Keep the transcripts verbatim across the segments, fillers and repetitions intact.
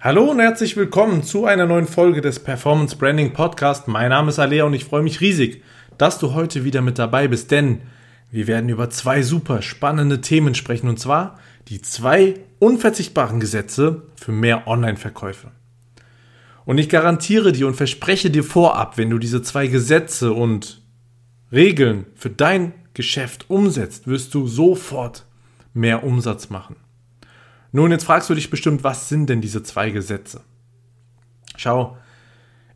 Hallo und herzlich willkommen zu einer neuen Folge des Performance Branding Podcast. Mein Name ist Alea und ich freue mich riesig, dass du heute wieder mit dabei bist, denn wir werden über zwei super spannende Themen sprechen, und zwar die zwei unverzichtbaren Gesetze für mehr Online-Verkäufe. Und ich garantiere dir und verspreche dir vorab, wenn du diese zwei Gesetze und Regeln für dein Geschäft umsetzt, wirst du sofort mehr Umsatz machen. Nun, jetzt fragst du dich bestimmt, was sind denn diese zwei Gesetze? Schau,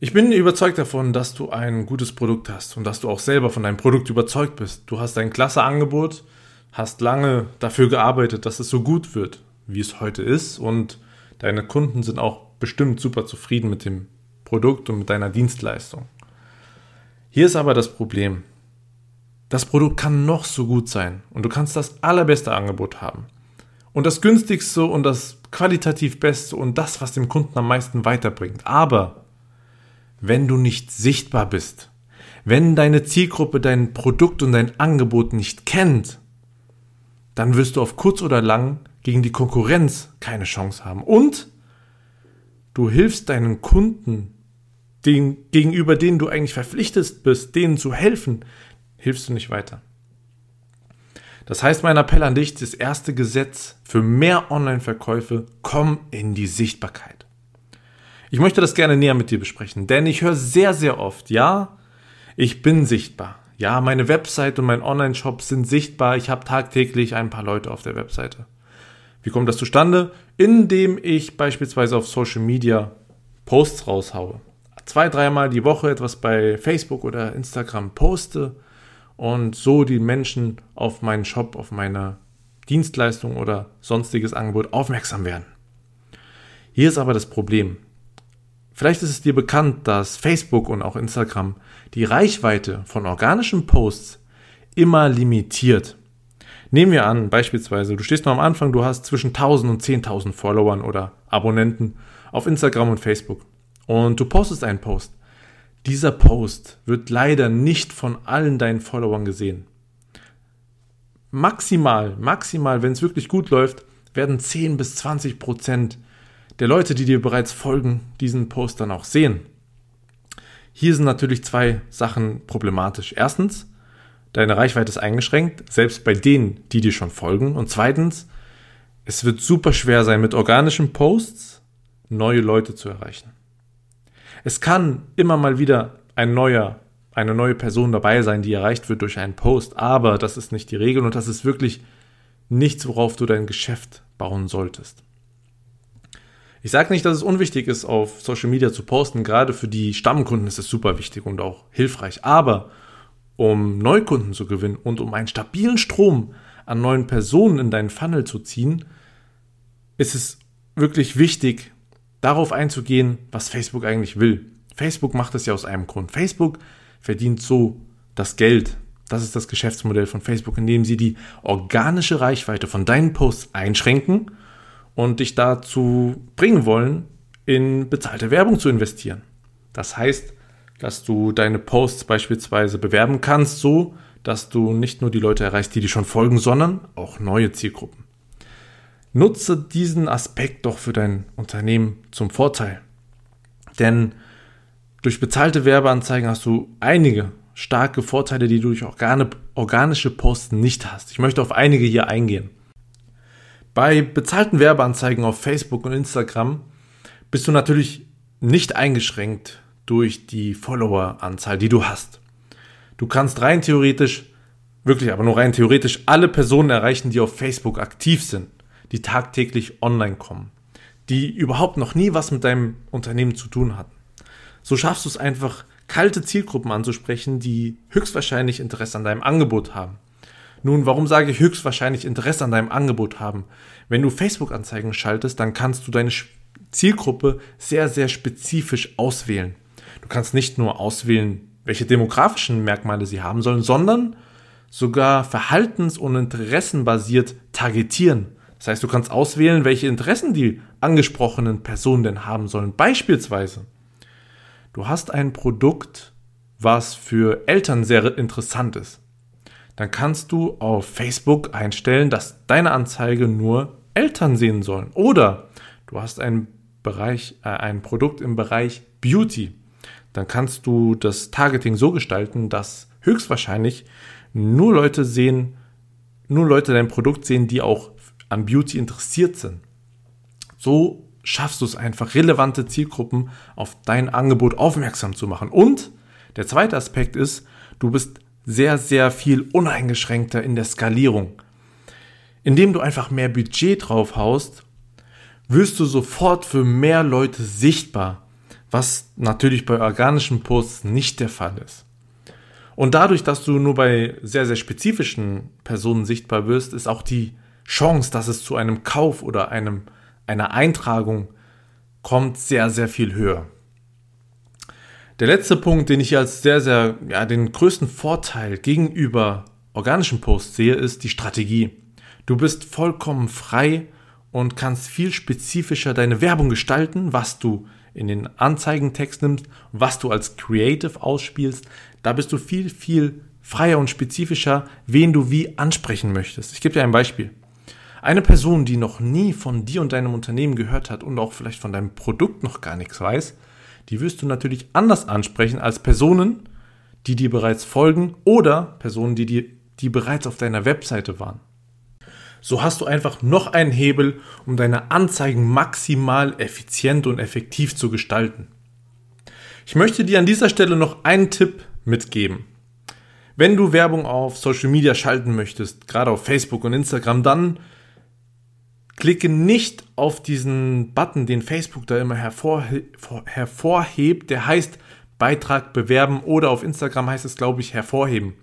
ich bin überzeugt davon, dass du ein gutes Produkt hast und dass du auch selber von deinem Produkt überzeugt bist. Du hast ein klasse Angebot, hast lange dafür gearbeitet, dass es so gut wird, wie es heute ist, und deine Kunden sind auch bestimmt super zufrieden mit dem Produkt und mit deiner Dienstleistung. Hier ist aber das Problem. Das Produkt kann noch so gut sein und du kannst das allerbeste Angebot haben. Und das günstigste und das qualitativ beste und das, was dem Kunden am meisten weiterbringt. Aber wenn du nicht sichtbar bist, wenn deine Zielgruppe dein Produkt und dein Angebot nicht kennt, dann wirst du auf kurz oder lang gegen die Konkurrenz keine Chance haben. Und du hilfst deinen Kunden, den, gegenüber denen du eigentlich verpflichtet bist, denen zu helfen, hilfst du nicht weiter. Das heißt, mein Appell an dich, das erste Gesetz für mehr Online-Verkäufe: komm in die Sichtbarkeit. Ich möchte das gerne näher mit dir besprechen, denn ich höre sehr, sehr oft, ja, ich bin sichtbar. Ja, meine Website und mein Online-Shop sind sichtbar. Ich habe tagtäglich ein paar Leute auf der Webseite. Wie kommt das zustande? Indem ich beispielsweise auf Social Media Posts raushaue. Zwei, dreimal die Woche etwas bei Facebook oder Instagram poste und so die Menschen auf meinen Shop, auf meine Dienstleistung oder sonstiges Angebot aufmerksam werden. Hier ist aber das Problem. Vielleicht ist es dir bekannt, dass Facebook und auch Instagram die Reichweite von organischen Posts immer limitiert. Nehmen wir an, beispielsweise, du stehst noch am Anfang, du hast zwischen tausend und zehntausend Followern oder Abonnenten auf Instagram und Facebook und du postest einen Post. Dieser Post wird leider nicht von allen deinen Followern gesehen. Maximal, maximal, wenn es wirklich gut läuft, werden zehn bis zwanzig Prozent der Leute, die dir bereits folgen, diesen Post dann auch sehen. Hier sind natürlich zwei Sachen problematisch. Erstens, deine Reichweite ist eingeschränkt, selbst bei denen, die dir schon folgen. Und zweitens, es wird super schwer sein, mit organischen Posts neue Leute zu erreichen. Es kann immer mal wieder ein neuer, eine neue Person dabei sein, die erreicht wird durch einen Post, aber das ist nicht die Regel und das ist wirklich nichts, worauf du dein Geschäft bauen solltest. Ich sage nicht, dass es unwichtig ist, auf Social Media zu posten, gerade für die Stammkunden ist es super wichtig und auch hilfreich, aber um Neukunden zu gewinnen und um einen stabilen Strom an neuen Personen in deinen Funnel zu ziehen, ist es wirklich wichtig, darauf einzugehen, was Facebook eigentlich will. Facebook macht das ja aus einem Grund. Facebook verdient so das Geld. Das ist das Geschäftsmodell von Facebook, indem sie die organische Reichweite von deinen Posts einschränken und dich dazu bringen wollen, in bezahlte Werbung zu investieren. Das heißt, dass du deine Posts beispielsweise bewerben kannst, so dass du nicht nur die Leute erreichst, die dir schon folgen, sondern auch neue Zielgruppen. Nutze diesen Aspekt doch für dein Unternehmen zum Vorteil. Denn durch bezahlte Werbeanzeigen hast du einige starke Vorteile, die du durch organe, organische Posts nicht hast. Ich möchte auf einige hier eingehen. Bei bezahlten Werbeanzeigen auf Facebook und Instagram bist du natürlich nicht eingeschränkt durch die Followeranzahl, die du hast. Du kannst rein theoretisch, wirklich aber nur rein theoretisch, alle Personen erreichen, die auf Facebook aktiv sind, die tagtäglich online kommen, die überhaupt noch nie was mit deinem Unternehmen zu tun hatten. So schaffst du es einfach, kalte Zielgruppen anzusprechen, die höchstwahrscheinlich Interesse an deinem Angebot haben. Nun, warum sage ich höchstwahrscheinlich Interesse an deinem Angebot haben? Wenn du Facebook-Anzeigen schaltest, dann kannst du deine Zielgruppe sehr, sehr spezifisch auswählen. Du kannst nicht nur auswählen, welche demografischen Merkmale sie haben sollen, sondern sogar verhaltens- und interessenbasiert targetieren. Das heißt, du kannst auswählen, welche Interessen die angesprochenen Personen denn haben sollen. Beispielsweise, du hast ein Produkt, was für Eltern sehr interessant ist. Dann kannst du auf Facebook einstellen, dass deine Anzeige nur Eltern sehen sollen. Oder du hast ein Bereich, äh, ein Produkt im Bereich Beauty, dann kannst du das Targeting so gestalten, dass höchstwahrscheinlich nur Leute sehen, nur Leute dein Produkt sehen, die auch an Beauty interessiert sind. So schaffst du es einfach, relevante Zielgruppen auf dein Angebot aufmerksam zu machen. Und der zweite Aspekt ist, du bist sehr, sehr viel uneingeschränkter in der Skalierung. Indem du einfach mehr Budget draufhaust, wirst du sofort für mehr Leute sichtbar, was natürlich bei organischen Posts nicht der Fall ist. Und dadurch, dass du nur bei sehr, sehr spezifischen Personen sichtbar wirst, ist auch die Chance, dass es zu einem Kauf oder einem, einer Eintragung kommt, sehr, sehr viel höher. Der letzte Punkt, den ich als sehr, sehr, ja, den größten Vorteil gegenüber organischen Posts sehe, ist die Strategie. Du bist vollkommen frei und kannst viel spezifischer deine Werbung gestalten, was du in den Anzeigentext nimmst, was du als Creative ausspielst. Da bist du viel, viel freier und spezifischer, wen du wie ansprechen möchtest. Ich gebe dir ein Beispiel. Eine Person, die noch nie von dir und deinem Unternehmen gehört hat und auch vielleicht von deinem Produkt noch gar nichts weiß, die wirst du natürlich anders ansprechen als Personen, die dir bereits folgen oder Personen, die, dir, die bereits auf deiner Webseite waren. So hast du einfach noch einen Hebel, um deine Anzeigen maximal effizient und effektiv zu gestalten. Ich möchte dir an dieser Stelle noch einen Tipp mitgeben. Wenn du Werbung auf Social Media schalten möchtest, gerade auf Facebook und Instagram, dann klicke nicht auf diesen Button, den Facebook da immer hervorhe- hervorhebt, der heißt Beitrag bewerben oder auf Instagram heißt es, glaube ich, hervorheben.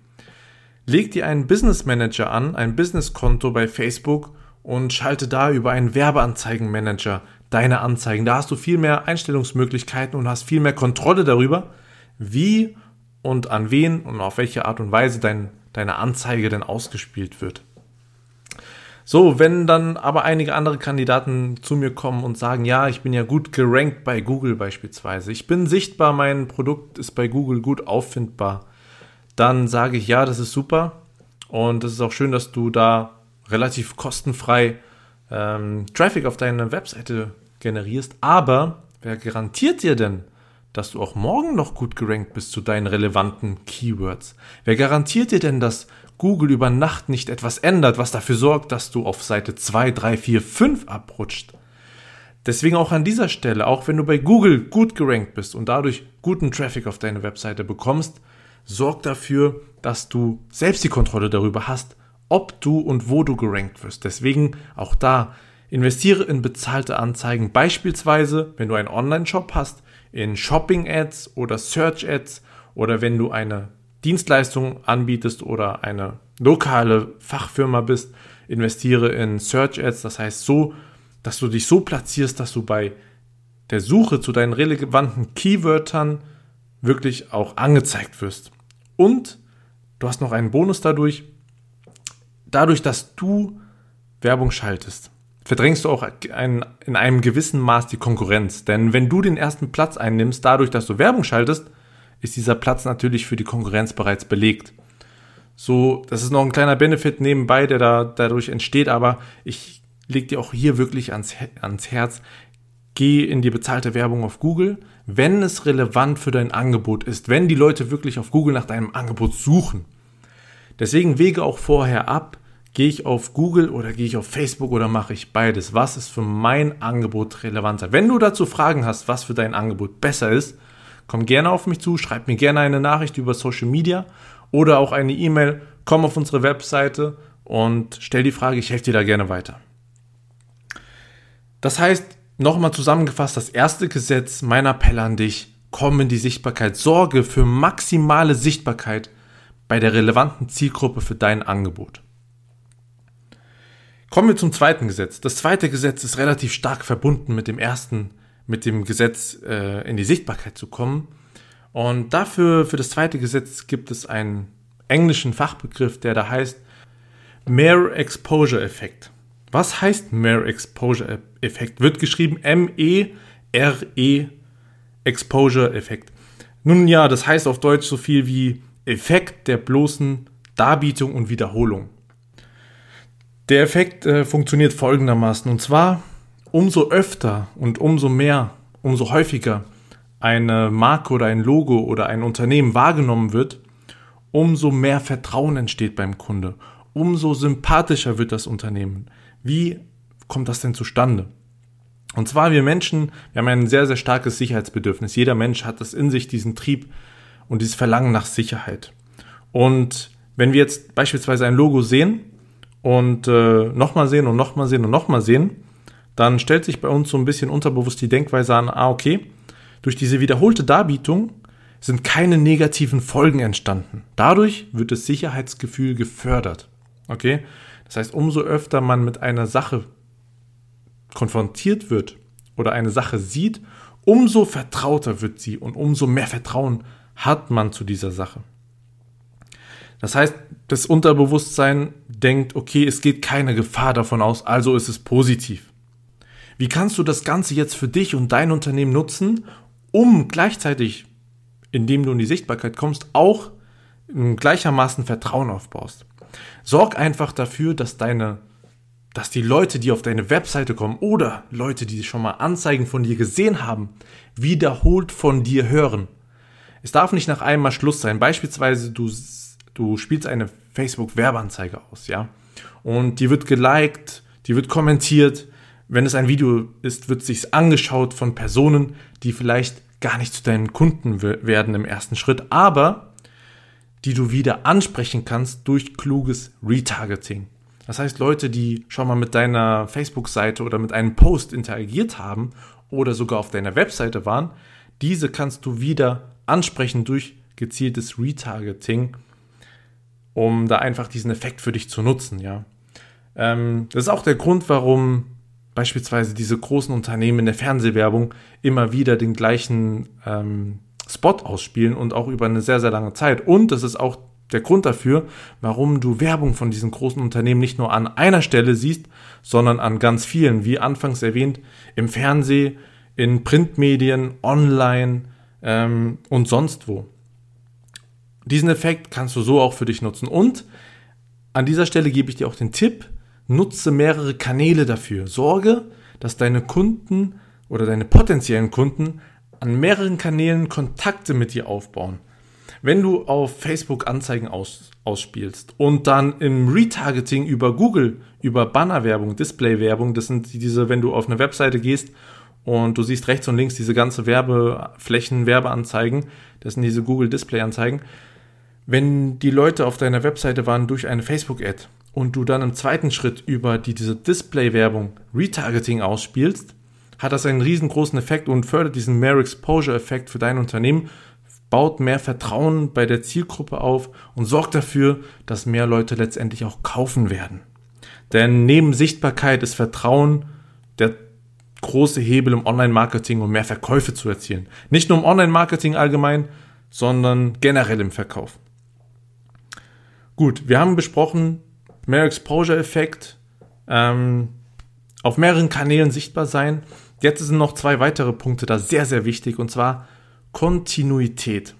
Leg dir einen Business Manager an, ein Businesskonto bei Facebook und schalte da über einen Werbeanzeigenmanager deine Anzeigen. Da hast du viel mehr Einstellungsmöglichkeiten und hast viel mehr Kontrolle darüber, wie und an wen und auf welche Art und Weise dein, deine Anzeige denn ausgespielt wird. So, wenn dann aber einige andere Kandidaten zu mir kommen und sagen, ja, ich bin ja gut gerankt bei Google beispielsweise, ich bin sichtbar, mein Produkt ist bei Google gut auffindbar, dann sage ich, ja, das ist super und es ist auch schön, dass du da relativ kostenfrei ähm, Traffic auf deine Webseite generierst, aber wer garantiert dir denn, dass du auch morgen noch gut gerankt bist zu deinen relevanten Keywords? Wer garantiert dir denn, dass Google über Nacht nicht etwas ändert, was dafür sorgt, dass du auf Seite zwei, drei, vier, fünf abrutscht? Deswegen auch an dieser Stelle, auch wenn du bei Google gut gerankt bist und dadurch guten Traffic auf deine Webseite bekommst, sorg dafür, dass du selbst die Kontrolle darüber hast, ob du und wo du gerankt wirst. Deswegen auch da, investiere in bezahlte Anzeigen, beispielsweise, wenn du einen Online-Shop hast, in Shopping-Ads oder Search-Ads oder wenn du eine Dienstleistung anbietest oder eine lokale Fachfirma bist, investiere in Search-Ads, das heißt so, dass du dich so platzierst, dass du bei der Suche zu deinen relevanten Keywörtern wirklich auch angezeigt wirst. Und du hast noch einen Bonus dadurch, dadurch, dass du Werbung schaltest, verdrängst du auch ein, in einem gewissen Maß die Konkurrenz. Denn wenn du den ersten Platz einnimmst, dadurch, dass du Werbung schaltest, ist dieser Platz natürlich für die Konkurrenz bereits belegt. So, das ist noch ein kleiner Benefit nebenbei, der da dadurch entsteht, aber ich lege dir auch hier wirklich ans, ans Herz, geh in die bezahlte Werbung auf Google, wenn es relevant für dein Angebot ist, wenn die Leute wirklich auf Google nach deinem Angebot suchen. Deswegen wäge auch vorher ab, gehe ich auf Google oder gehe ich auf Facebook oder mache ich beides? Was ist für mein Angebot relevanter? Wenn du dazu Fragen hast, was für dein Angebot besser ist, komm gerne auf mich zu, schreib mir gerne eine Nachricht über Social Media oder auch eine E-Mail, komm auf unsere Webseite und stell die Frage, ich helfe dir da gerne weiter. Das heißt, nochmal zusammengefasst, das erste Gesetz, mein Appell an dich, komm in die Sichtbarkeit, sorge für maximale Sichtbarkeit bei der relevanten Zielgruppe für dein Angebot. Kommen wir zum zweiten Gesetz. Das zweite Gesetz ist relativ stark verbunden mit dem ersten, mit dem Gesetz äh, in die Sichtbarkeit zu kommen. Und dafür, für das zweite Gesetz, gibt es einen englischen Fachbegriff, der da heißt Mere Exposure Effekt. Was heißt Mere Exposure Effekt? Wird geschrieben M E R E Exposure Effekt. Nun ja, das heißt auf Deutsch so viel wie Effekt der bloßen Darbietung und Wiederholung. Der Effekt äh, funktioniert folgendermaßen, und zwar umso öfter und umso mehr, umso häufiger eine Marke oder ein Logo oder ein Unternehmen wahrgenommen wird, umso mehr Vertrauen entsteht beim Kunde, umso sympathischer wird das Unternehmen. Wie kommt das denn zustande? Und zwar wir Menschen, wir haben ein sehr, sehr starkes Sicherheitsbedürfnis. Jeder Mensch hat das in sich, diesen Trieb und dieses Verlangen nach Sicherheit. Und wenn wir jetzt beispielsweise ein Logo sehen und äh, nochmal sehen und nochmal sehen und nochmal sehen, dann stellt sich bei uns so ein bisschen unterbewusst die Denkweise an, ah okay, durch diese wiederholte Darbietung sind keine negativen Folgen entstanden. Dadurch wird das Sicherheitsgefühl gefördert. Okay? Das heißt, umso öfter man mit einer Sache konfrontiert wird oder eine Sache sieht, umso vertrauter wird sie und umso mehr Vertrauen hat man zu dieser Sache. Das heißt, das Unterbewusstsein denkt, okay, es geht keine Gefahr davon aus, also ist es positiv. Wie kannst du das Ganze jetzt für dich und dein Unternehmen nutzen, um gleichzeitig, indem du in die Sichtbarkeit kommst, auch gleichermaßen Vertrauen aufbaust? Sorg einfach dafür, dass deine dass die Leute, die auf deine Webseite kommen oder Leute, die schon mal Anzeigen von dir gesehen haben, wiederholt von dir hören. Es darf nicht nach einmal Schluss sein. Beispielsweise, du, du spielst eine Facebook-Werbeanzeige aus, ja, und die wird geliked, die wird kommentiert. Wenn es ein Video ist, wird es sich angeschaut von Personen, die vielleicht gar nicht zu deinen Kunden werden im ersten Schritt, aber die du wieder ansprechen kannst durch kluges Retargeting. Das heißt, Leute, die schon mal mit deiner Facebook-Seite oder mit einem Post interagiert haben oder sogar auf deiner Webseite waren, diese kannst du wieder ansprechen durch gezieltes Retargeting, um da einfach diesen Effekt für dich zu nutzen. Ja, ähm, das ist auch der Grund, warum beispielsweise diese großen Unternehmen in der Fernsehwerbung immer wieder den gleichen ähm, Spot ausspielen und auch über eine sehr, sehr lange Zeit. Und das ist auch der Grund dafür, warum du Werbung von diesen großen Unternehmen nicht nur an einer Stelle siehst, sondern an ganz vielen, wie anfangs erwähnt, im Fernsehen, in Printmedien, online ähm, und sonst wo. Diesen Effekt kannst du so auch für dich nutzen. Und an dieser Stelle gebe ich dir auch den Tipp, nutze mehrere Kanäle dafür. Sorge, dass deine Kunden oder deine potenziellen Kunden an mehreren Kanälen Kontakte mit dir aufbauen. Wenn du auf Facebook Anzeigen aus, ausspielst und dann im Retargeting über Google, über Bannerwerbung, Displaywerbung, das sind diese, wenn du auf eine Webseite gehst und du siehst rechts und links diese ganze Werbeflächen, Werbeanzeigen, das sind diese Google Displayanzeigen. Wenn die Leute auf deiner Webseite waren durch eine Facebook-Ad und du dann im zweiten Schritt über die, diese Displaywerbung Retargeting ausspielst, hat das einen riesengroßen Effekt und fördert diesen Mere Exposure Effekt für dein Unternehmen, baut mehr Vertrauen bei der Zielgruppe auf und sorgt dafür, dass mehr Leute letztendlich auch kaufen werden. Denn neben Sichtbarkeit ist Vertrauen der große Hebel im Online-Marketing, um mehr Verkäufe zu erzielen. Nicht nur im Online-Marketing allgemein, sondern generell im Verkauf. Gut, wir haben besprochen, Mere Exposure Effekt, ähm, auf mehreren Kanälen sichtbar sein. Jetzt sind noch zwei weitere Punkte da sehr, sehr wichtig, und zwar Kontinuität.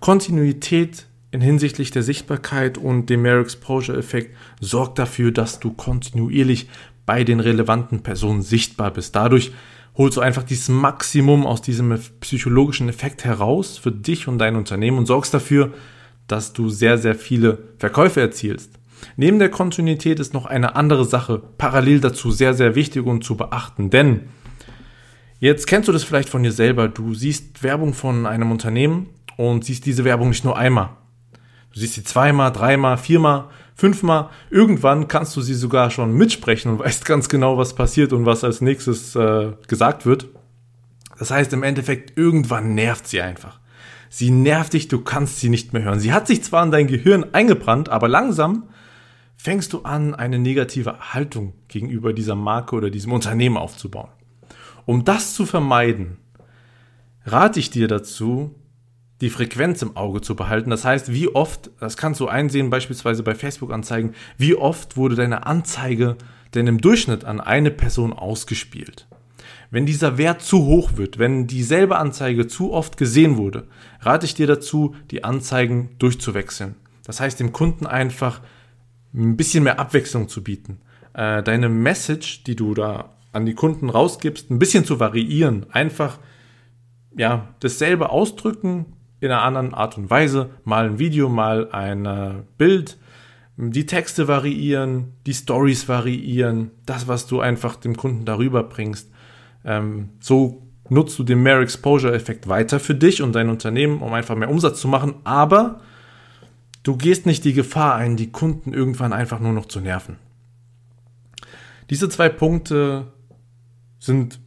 Kontinuität in hinsichtlich der Sichtbarkeit und dem Mere Exposure Effekt sorgt dafür, dass du kontinuierlich bei den relevanten Personen sichtbar bist. Dadurch holst du einfach dieses Maximum aus diesem psychologischen Effekt heraus für dich und dein Unternehmen und sorgst dafür, dass du sehr, sehr viele Verkäufe erzielst. Neben der Kontinuität ist noch eine andere Sache parallel dazu sehr, sehr wichtig und zu beachten, denn jetzt kennst du das vielleicht von dir selber, du siehst Werbung von einem Unternehmen und siehst diese Werbung nicht nur einmal. Du siehst sie zweimal, dreimal, viermal, fünfmal. Irgendwann kannst du sie sogar schon mitsprechen und weißt ganz genau, was passiert und was als nächstes äh, gesagt wird. Das heißt im Endeffekt, irgendwann nervt sie einfach. Sie nervt dich, du kannst sie nicht mehr hören. Sie hat sich zwar in dein Gehirn eingebrannt, aber langsam fängst du an, eine negative Haltung gegenüber dieser Marke oder diesem Unternehmen aufzubauen. Um das zu vermeiden, rate ich dir dazu, die Frequenz im Auge zu behalten. Das heißt, wie oft, das kannst du einsehen, beispielsweise bei Facebook-Anzeigen, wie oft wurde deine Anzeige denn im Durchschnitt an eine Person ausgespielt? Wenn dieser Wert zu hoch wird, wenn dieselbe Anzeige zu oft gesehen wurde, rate ich dir dazu, die Anzeigen durchzuwechseln. Das heißt, dem Kunden einfach ein bisschen mehr Abwechslung zu bieten. Deine Message, die du da an die Kunden rausgibst, ein bisschen zu variieren. Einfach ja, dasselbe ausdrücken in einer anderen Art und Weise. Mal ein Video, mal ein äh, Bild. Die Texte variieren, die Stories variieren. Das, was du einfach dem Kunden darüber bringst. Ähm, so nutzt du den Mere Exposure Effekt weiter für dich und dein Unternehmen, um einfach mehr Umsatz zu machen. Aber du gehst nicht die Gefahr ein, die Kunden irgendwann einfach nur noch zu nerven. Diese zwei Punkte sind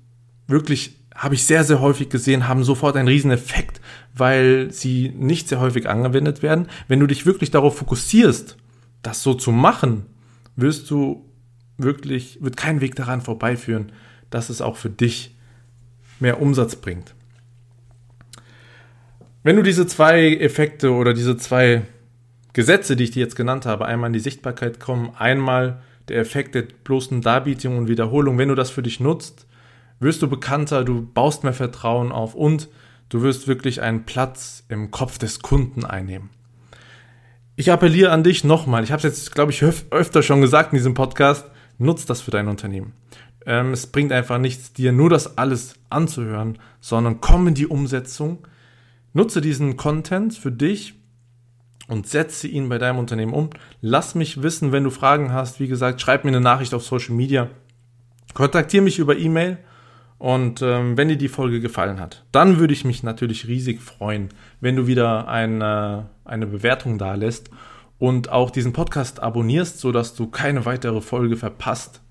wirklich, habe ich sehr, sehr häufig gesehen, haben sofort einen riesen Effekt, weil sie nicht sehr häufig angewendet werden. Wenn du dich wirklich darauf fokussierst, das so zu machen, wirst du wirklich, wird kein Weg daran vorbeiführen, dass es auch für dich mehr Umsatz bringt. Wenn du diese zwei Effekte oder diese zwei Gesetze, die ich dir jetzt genannt habe, einmal in die Sichtbarkeit kommen, einmal der Effekt der bloßen Darbietung und Wiederholung, wenn du das für dich nutzt, wirst du bekannter, du baust mehr Vertrauen auf und du wirst wirklich einen Platz im Kopf des Kunden einnehmen. Ich appelliere an dich nochmal, ich habe es jetzt, glaube ich, öf- öfter schon gesagt in diesem Podcast, nutz das für dein Unternehmen. Ähm, es bringt einfach nichts, dir nur das alles anzuhören, sondern komm in die Umsetzung, nutze diesen Content für dich und setze ihn bei deinem Unternehmen um. Lass mich wissen, wenn du Fragen hast. Wie gesagt, schreib mir eine Nachricht auf Social Media. Kontaktiere mich über E-Mail. Und ähm, wenn dir die Folge gefallen hat, dann würde ich mich natürlich riesig freuen, wenn du wieder eine, eine Bewertung da lässt und auch diesen Podcast abonnierst, sodass du keine weitere Folge verpasst.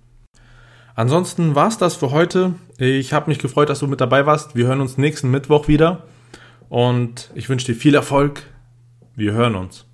Ansonsten war es das für heute. Ich habe mich gefreut, dass du mit dabei warst. Wir hören uns nächsten Mittwoch wieder. Und ich wünsche dir viel Erfolg. Wir hören uns.